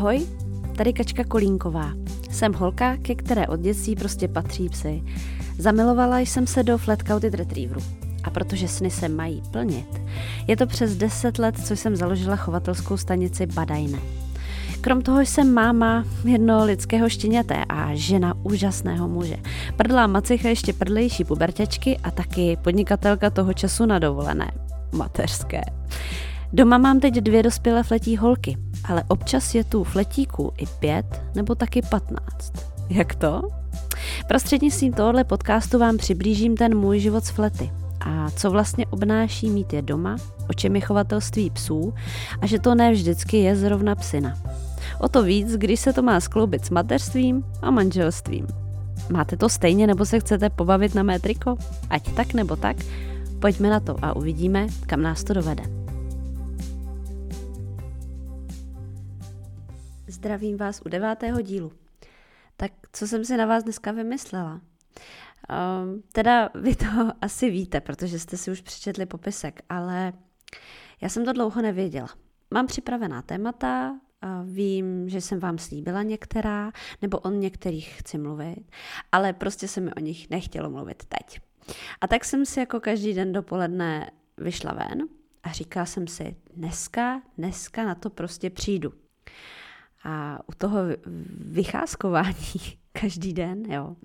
Ahoj, tady Kačka Kolínková. Jsem holka, ke které od dětství prostě patří psy. Zamilovala jsem se do flat-coated retrieveru. A protože sny se mají plnit, je to přes 10 let, co jsem založila chovatelskou stanici Badajne. Krom toho jsem máma jednoho lidského štěněte a žena úžasného muže. Prdlá macicha ještě prdlejší puberťačky a taky podnikatelka toho času na dovolené. Mateřské. Doma mám teď 2 dospělé fletí holky, ale občas je tu fletíků i 5 nebo taky 15. Jak to? Prostřednictvím tohohle podcastu vám přiblížím ten můj život s flety a co vlastně obnáší mít je doma, o čem je chovatelství psů a že to ne vždycky je zrovna psina. O to víc, když se to má skloubit s mateřstvím a manželstvím. Máte to stejně nebo se chcete pobavit na mé triko? Ať tak nebo tak, pojďme na to a uvidíme, kam nás to dovede. Zdravím vás u 9. dílu. Tak co jsem si na vás dneska vymyslela? Teda vy to asi víte, protože jste si už přečetli popisek, ale já jsem to dlouho nevěděla. Mám připravená témata, vím, že jsem vám slíbila některá, nebo o některých chci mluvit, ale prostě se mi o nich nechtělo mluvit teď. A tak jsem si jako každý den dopoledne vyšla ven a říkala jsem si, dneska na to prostě přijdu. A u toho vycházkování každý den, jo,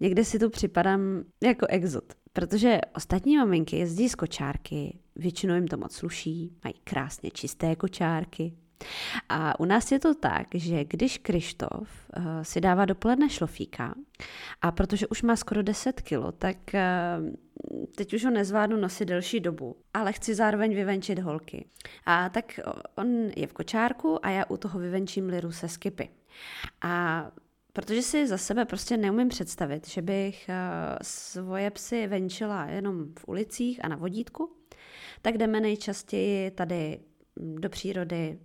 někde si tu připadám jako exot, protože ostatní maminky jezdí z kočárky, většinou jim to moc sluší, mají krásně čisté kočárky. A u nás je to tak, že když Krištof si dává dopoledne šlofíka a protože už má skoro 10 kilo, tak teď už ho nezvládnu nosit delší dobu, ale chci zároveň vyvenčit holky. A tak on je v kočárku a já u toho vyvenčím Liru se Skipy. A protože si za sebe prostě neumím představit, že bych svoje psy venčila jenom v ulicích a na vodítku, tak jdeme nejčastěji tady do přírody,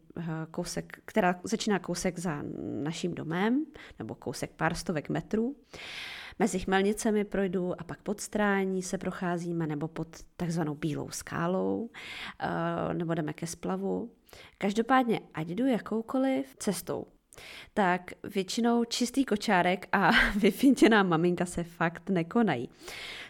která začíná kousek za naším domem, nebo kousek pár stovek metrů. Mezi chmelnicemi projdu a pak pod Strání se procházíme, nebo pod takzvanou Bílou skálou, nebo jdeme ke Splavu. Každopádně, ať jdu jakoukoliv cestou, tak většinou čistý kočárek a vyfintěná maminka se fakt nekonají.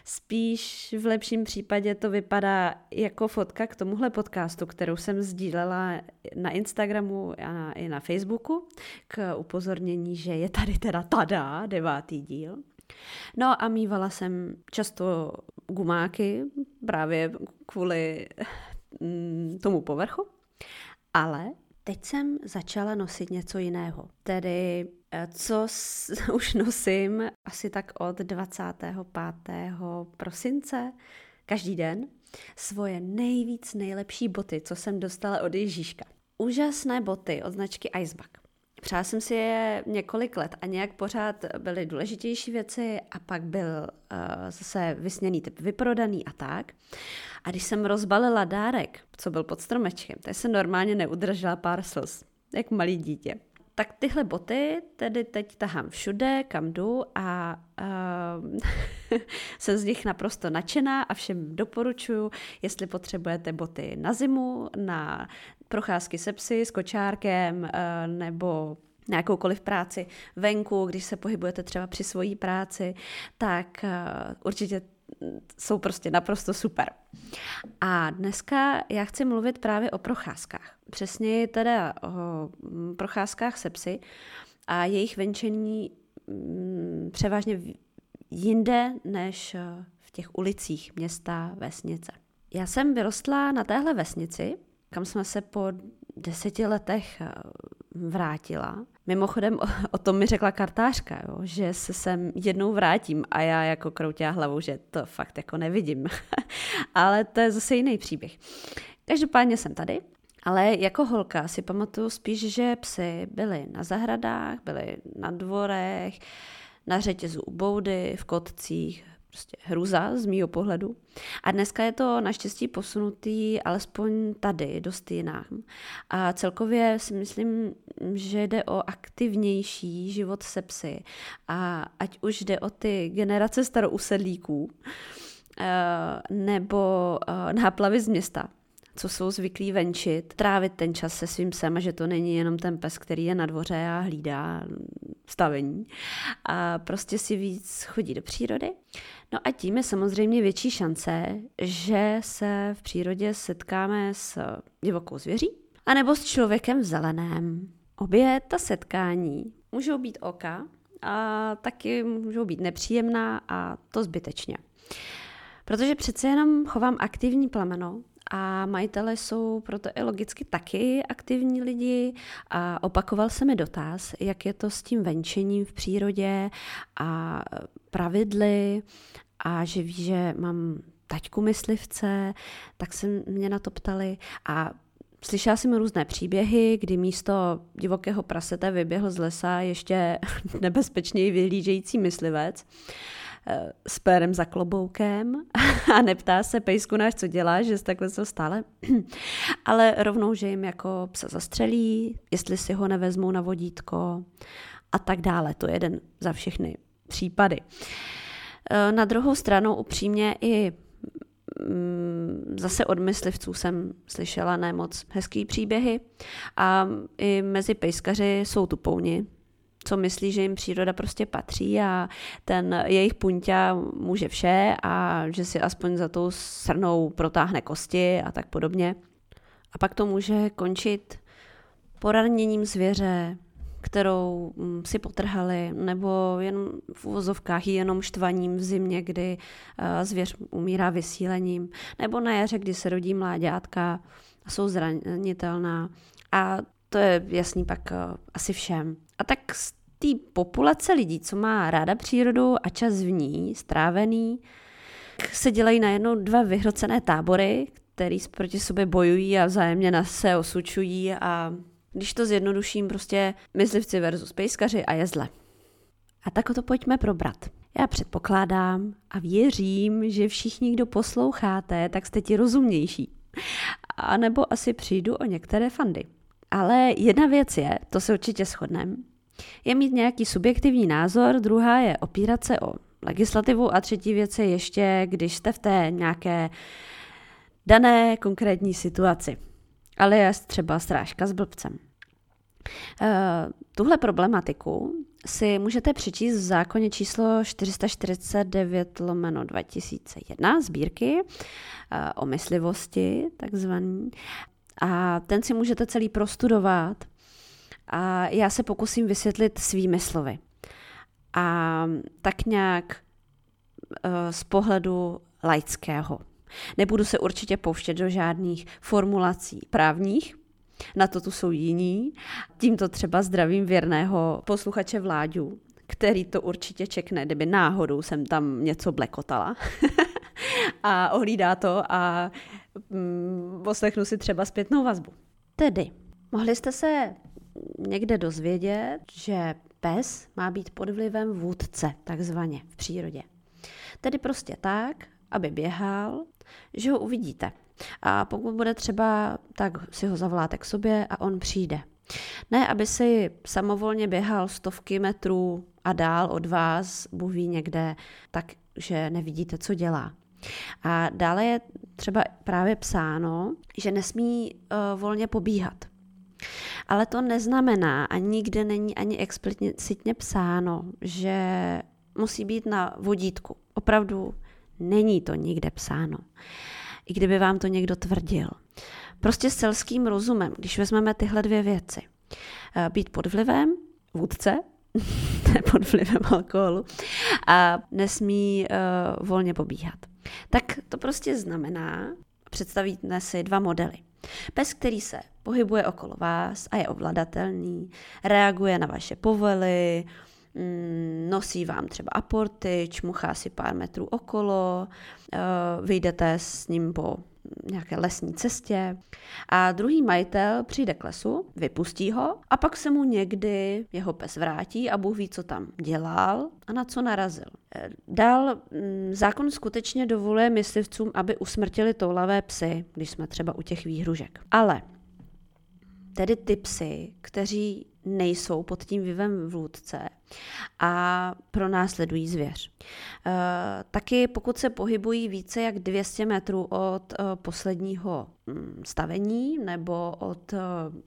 Spíš v lepším případě to vypadá jako fotka k tomuhle podcastu, kterou jsem sdílela na Instagramu a i na Facebooku k upozornění, že je tady teda tada, 9. díl. No a mívala jsem často gumáky právě kvůli tomu povrchu, ale teď jsem začala nosit něco jiného, tedy co už nosím asi tak od 25. prosince každý den, svoje nejlepší boty, co jsem dostala od Ježíška. Úžasné boty od značky IceBug. Přála jsem si je několik let a nějak pořád byly důležitější věci a pak byl zase vysněný typ vyprodaný a tak. A když jsem rozbalila dárek, co byl pod stromečkem, tak jsem normálně neudržela pár slz, jak malý dítě. Tak tyhle boty tedy teď tahám všude, kam jdu a jsem z nich naprosto nadšená a všem doporučuju, jestli potřebujete boty na zimu, na procházky se psy, s kočárkem nebo na jakoukoliv práci venku, když se pohybujete třeba při svojí práci, tak určitě jsou prostě naprosto super. A dneska já chci mluvit právě o procházkách. Přesně teda o procházkách se psy a jejich venčení převážně jinde než v těch ulicích města, vesnice. Já jsem vyrostla na téhle vesnici, kam jsme se po 10 letech vrátila. Mimochodem o tom mi řekla kartářka, jo, že se sem jednou vrátím a já jako kroutila hlavou, že to fakt jako nevidím. Ale to je zase jiný příběh. Každopádně jsem tady, ale jako holka si pamatuju spíš, že psy byly na zahradách, byly na dvorech, na řetězu u boudy, v kotcích, prostě hruza z mýho pohledu. A dneska je to naštěstí posunutý alespoň tady, do stínám. A celkově si myslím, že jde o aktivnější život se psy. A ať už jde o ty generace starousedlíků nebo náplavy z města, co jsou zvyklí venčit, trávit ten čas se svým psem a že to není jenom ten pes, který je na dvoře a hlídá stavení. A prostě si víc chodí do přírody. No a tím je samozřejmě větší šance, že se v přírodě setkáme s divokou zvěří anebo s člověkem v zeleném. Obě ta setkání můžou být oka a taky můžou být nepříjemná a to zbytečně. Protože přece jenom chovám aktivní plemeno a majitele jsou proto i logicky taky aktivní lidi a opakoval se mi dotaz, jak je to s tím venčením v přírodě a pravidly a že ví, že mám taťku myslivce, tak se mě na to ptali a slyšela jsem různé příběhy, kdy místo divokého prasete vyběhl z lesa ještě nebezpečněji vyhlížející myslivec s pérem za kloboukem a neptá se pejsku náš, co dělá, že takhle jsou stále, ale rovnou, že jim jako psa zastřelí, jestli si ho nevezmou na vodítko a tak dále. To je jeden za všechny případy. Na druhou stranu upřímně i zase od myslivců jsem slyšela nemoc hezký příběhy a i mezi pejskaři jsou tupouni, co myslí, že jim příroda prostě patří a ten jejich puňťa může vše a že si aspoň za tou srnou protáhne kosti a tak podobně. A pak to může končit poraněním zvěře, kterou si potrhali, nebo jen v uvozovkách jenom štvaním v zimě, kdy zvěř umírá vysílením, nebo na jaře, kdy se rodí mláďátka a jsou zranitelná. A to je jasný pak asi všem. A tak z té populace lidí, co má ráda přírodu a čas v ní strávený, se dělají najednou dva vyhrocené tábory, které proti sobě bojují a vzájemně se osučují a když to zjednoduším, prostě myslivci versus pejskaři a je zle. A tak to pojďme probrat. Já předpokládám a věřím, že všichni, kdo posloucháte, tak jste ti rozumnější. A nebo asi přijdu o některé fandy. Ale jedna věc je, to se určitě shodneme, je mít nějaký subjektivní názor, druhá je opírat se o legislativu a třetí věc je ještě, když jste v té nějaké dané konkrétní situaci. Ale je třeba srážka s blbcem. Tuhle problematiku si můžete přečíst v zákoně číslo 449/2001 sbírky o myslivosti, takzvaný. A ten si můžete celý prostudovat. A já se pokusím vysvětlit svými slovy. A tak nějak z pohledu laického. Nebudu se určitě pouštět do žádných formulací právních, na to tu jsou jiní. Tímto třeba zdravím věrného posluchače Vláďu, který to určitě čekne, kdyby náhodou jsem tam něco blekotala. A ohlídá to a poslechnu si třeba zpětnou vazbu. Tedy, mohli jste se někde dozvědět, že pes má být pod vlivem vůdce, takzvaně v přírodě. Tedy prostě tak, aby běhal, že ho uvidíte. A pokud bude třeba, tak si ho zavoláte k sobě a on přijde. Ne, aby si samovolně běhal stovky metrů a dál od vás, bůh ví někde, takže nevidíte, co dělá. A dále je třeba právě psáno, že nesmí volně pobíhat. Ale to neznamená a nikde není ani explicitně psáno, že musí být na vodítku. Opravdu není to nikde psáno, i kdyby vám to někdo tvrdil. Prostě selským rozumem, když vezmeme tyhle dvě věci, být pod vlivem vůdce, ne pod vlivem alkoholu, a nesmí volně pobíhat. Tak to prostě znamená, představíme si dva modely. Pes, který se pohybuje okolo vás a je ovladatelný, reaguje na vaše povely, nosí vám třeba aporty, čmuchá si pár metrů okolo, vyjdete s ním po nějaké lesní cestě a druhý majitel přijde k lesu, vypustí ho a pak se mu někdy jeho pes vrátí a bůh ví, co tam dělal a na co narazil. Dál zákon skutečně dovoluje myslivcům, aby usmrtili toulavé psy, když jsme třeba u těch výhružek. Ale tedy ty psy, kteří nejsou pod tím vlivem vůdce a pronásledují zvěř. Taky pokud se pohybují více jak 200 metrů od posledního stavení nebo od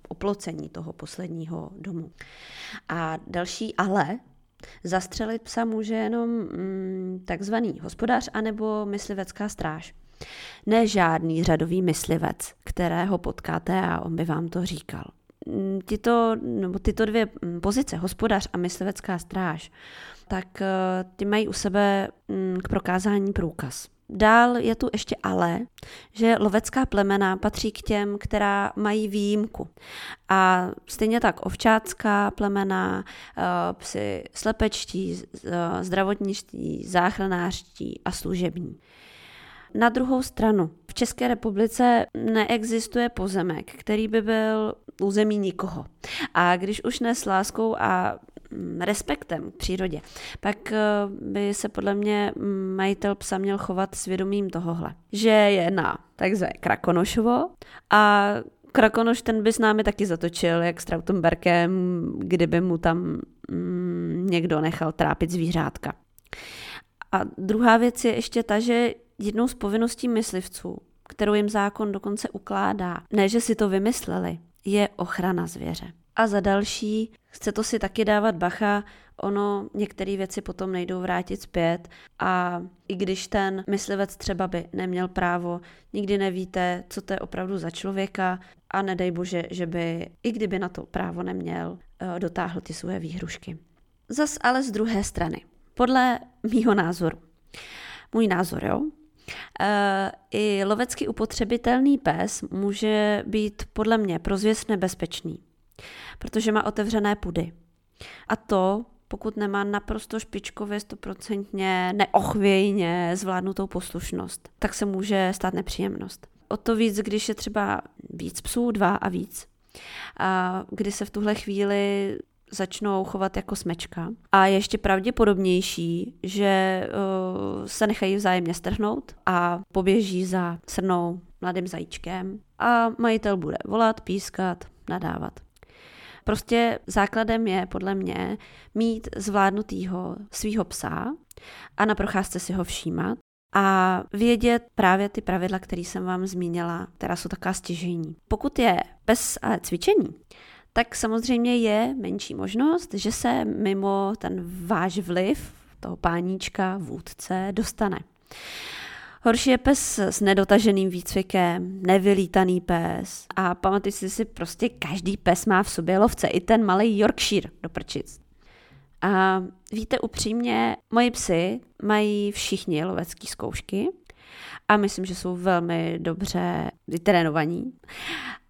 oplocení toho posledního domu. A další ale, zastřelit psa může jenom takzvaný hospodář anebo myslivecká stráž. Ne žádný řadový myslivec, kterého potkáte a on by vám to říkal. Tyto dvě pozice, hospodář a myslivecká stráž, tak ty mají u sebe k prokázání průkaz. Dál je tu ještě ale, že lovecká plemena patří k těm, která mají výjimku. A stejně tak ovčácká plemena, psi slepečtí, zdravotničtí, záchranářtí a služební. Na druhou stranu, v České republice neexistuje pozemek, který by byl území nikoho. A když už ne s láskou a respektem k přírodě, pak by se podle mě majitel psa měl chovat svědomím tohohle, že je na takzvané Krakonošovo a Krakonoš ten by s námi taky zatočil, jak s Trautenbergem, kdyby mu tam někdo nechal trápit zvířátka. A druhá věc je ještě ta, že jednou z povinností myslivců, kterou jim zákon dokonce ukládá, ne že si to vymysleli, je ochrana zvěře. A za další, chce to si taky dávat bacha, ono některé věci potom nejdou vrátit zpět a i když ten myslivec třeba by neměl právo, nikdy nevíte, co to je opravdu za člověka a nedej bože, že by, i kdyby na to právo neměl, dotáhl ty své výhrušky. Zas ale z druhé strany, podle mýho názoru, můj názor, jo? I lovecky upotřebitelný pes může být podle mě pro zvěř nebezpečný, protože má otevřené pudy. A to, pokud nemá naprosto špičkově, 100% neochvějně zvládnutou poslušnost, tak se může stát nepříjemnost. O to víc, když je třeba víc psů, 2 a víc, a kdy se v tuhle chvíli začnou chovat jako smečka. A je ještě pravděpodobnější, že se nechají vzájemně strhnout a poběží za srnou, mladým zajíčkem a majitel bude volat, pískat, nadávat. Prostě základem je podle mě mít zvládnutýho svýho psa a na procházce si ho všímat a vědět právě ty pravidla, které jsem vám zmínila, která jsou taková stěžejní. Pokud je bez cvičení, tak samozřejmě je menší možnost, že se mimo ten váš vliv, toho páníčka, vůdce, dostane. Horší je pes s nedotaženým výcvikem, nevylítaný pes a pamatujte si, prostě každý pes má v sobě lovce, i ten malý Yorkshire do prčic. A víte upřímně, moji psi mají všichni lovecké zkoušky a myslím, že jsou velmi dobře vytrénovaní,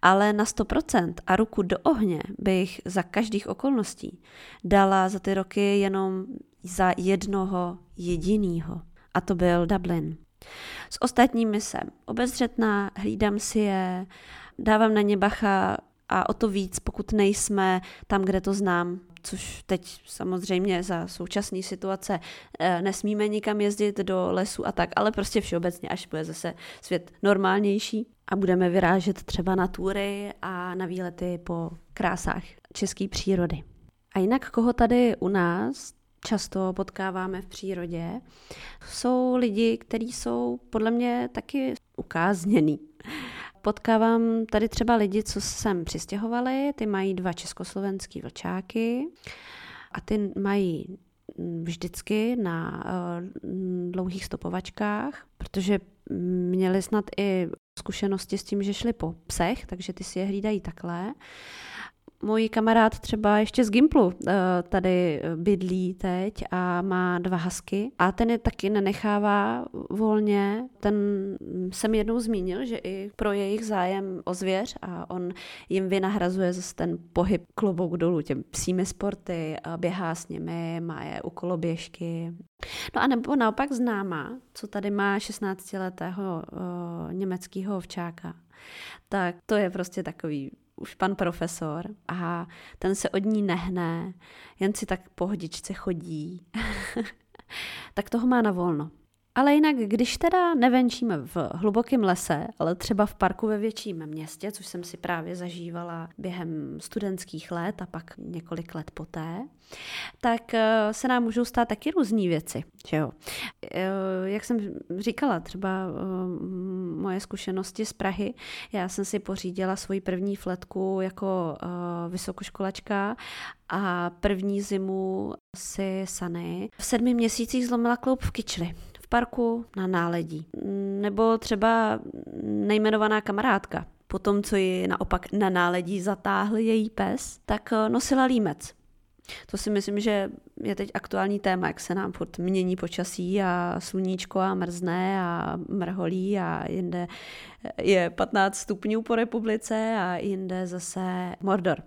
ale na 100% a ruku do ohně bych za každých okolností dala za ty roky jenom za jednoho jedinýho a to byl Dublin. S ostatními jsem obezřetná, hlídám si je, dávám na ně bacha a o to víc, pokud nejsme tam, kde to znám, což teď samozřejmě za současné situace nesmíme nikam jezdit do lesu a tak, ale prostě všeobecně, až bude zase svět normálnější a budeme vyrážet třeba na túry a na výlety po krásách české přírody. A jinak koho tady u nás často potkáváme v přírodě, jsou lidi, kteří jsou podle mě taky ukázněný. Potkávám tady třeba lidi, co sem přistěhovali, ty mají 2 československý vlčáky a ty mají vždycky na dlouhých stopovačkách, protože měli snad i zkušenosti s tím, že šli po psech, takže ty si je hlídají takhle. Můj kamarád třeba ještě z Gimplu tady bydlí teď a má 2 husky a ten je taky nenechává volně. Ten jsem jednou zmínil, že i pro jejich zájem o zvěř a on jim vynahrazuje zase ten pohyb klobouk dolů těm psími sporty, běhá s nimi, má je u koloběžky. No a nebo naopak známá, co tady má 16letého německého ovčáka, tak to je prostě takový už pan profesor a ten se od ní nehne, jen si tak po hodičce chodí, tak toho má na volno. Ale jinak, když teda nevenčíme v hlubokém lese, ale třeba v parku ve větším městě, což jsem si právě zažívala během studentských let a pak několik let poté, tak se nám můžou stát taky různý věci. Že jo? Jak jsem říkala, třeba moje zkušenosti z Prahy, já jsem si pořídila svoji první fletku jako vysokoškolačka a první zimu si Sany v 7 měsících zlomila kloub v kyčli. V parku na náledí. Nebo třeba nejmenovaná kamarádka. Po tom, co ji naopak na náledí zatáhl její pes, tak nosila límec. To si myslím, že je teď aktuální téma, jak se nám furt mění počasí a sluníčko a mrzne a mrholí a jinde je 15 stupňů po republice a jinde zase Mordor.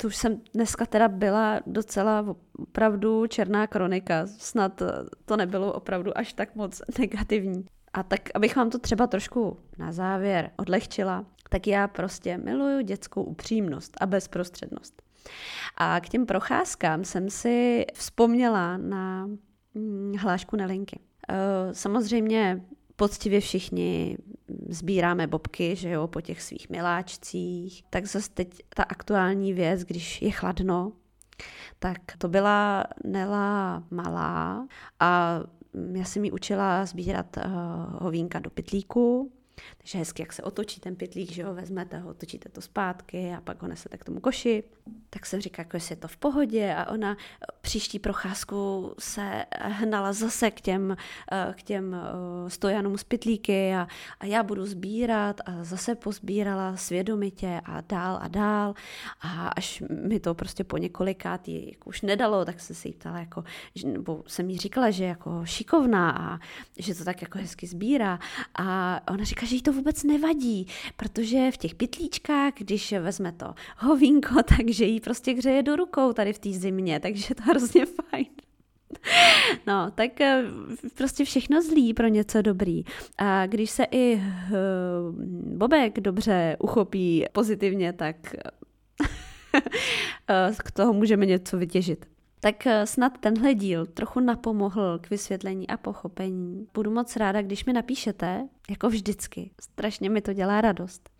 To už jsem dneska teda byla docela opravdu černá kronika. Snad to nebylo opravdu až tak moc negativní. A tak, abych vám to třeba trošku na závěr odlehčila, tak já prostě miluju dětskou upřímnost a bezprostřednost. A k těm procházkám jsem si vzpomněla na hlášku Nelinky. Samozřejmě poctivě všichni sbíráme bobky, že jo, po těch svých miláčcích. Tak zase teď ta aktuální věc, když je chladno, tak to byla Nela malá a já jsem ji učila sbírat hovínka do pytlíku. Takže hezky, jak se otočí ten pytlík, že ho vezmete, ho otočíte to zpátky a pak ho nesete k tomu koši. Tak jsem říkala, jako jestli je to v pohodě a ona příští procházku se hnala zase k těm stojanům z pytlíky a já budu sbírat a zase pozbírala svědomitě a dál a až mi to prostě po několikátý jako už nedalo, tak jsem si jí ptala, jako, nebo jsem jí říkala, že je jako šikovná a že to tak jako hezky sbírá a ona říká, že jí to vůbec nevadí, protože v těch pytlíčkách, když vezme to hovínko, takže jí prostě hřeje do rukou tady v té zimě, takže je to hrozně fajn. No, tak prostě všechno zlí pro něco dobrý. A když se i bobek dobře uchopí pozitivně, tak k toho můžeme něco vytěžit. Tak snad tenhle díl trochu napomohl k vysvětlení a pochopení. Budu moc ráda, když mi napíšete, jako vždycky. Strašně mi to dělá radost.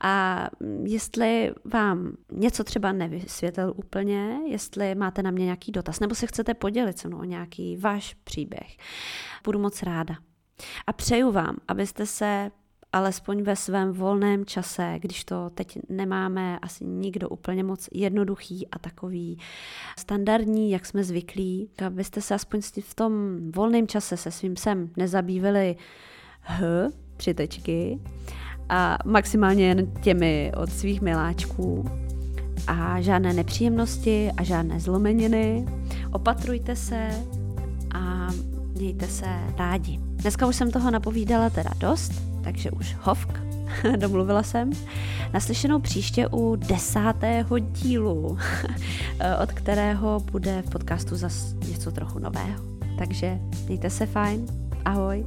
A jestli vám něco třeba nevysvětlil úplně, jestli máte na mě nějaký dotaz, nebo se chcete podělit se mnou o nějaký váš příběh, budu moc ráda. A přeju vám, abyste se alespoň ve svém volném čase, když to teď nemáme asi nikdo úplně moc jednoduchý a takový standardní, jak jsme zvyklí, abyste se aspoň v tom volném čase se svým psem nezabývili 3 a maximálně jen těmi od svých miláčků a žádné nepříjemnosti a žádné zlomeniny. Opatrujte se a mějte se rádi. Dneska už jsem toho napovídala teda dost, takže už hovk, domluvila jsem. Naslyšenou příště u 10. dílu, od kterého bude v podcastu zase něco trochu nového. Takže mějte se fajn, ahoj.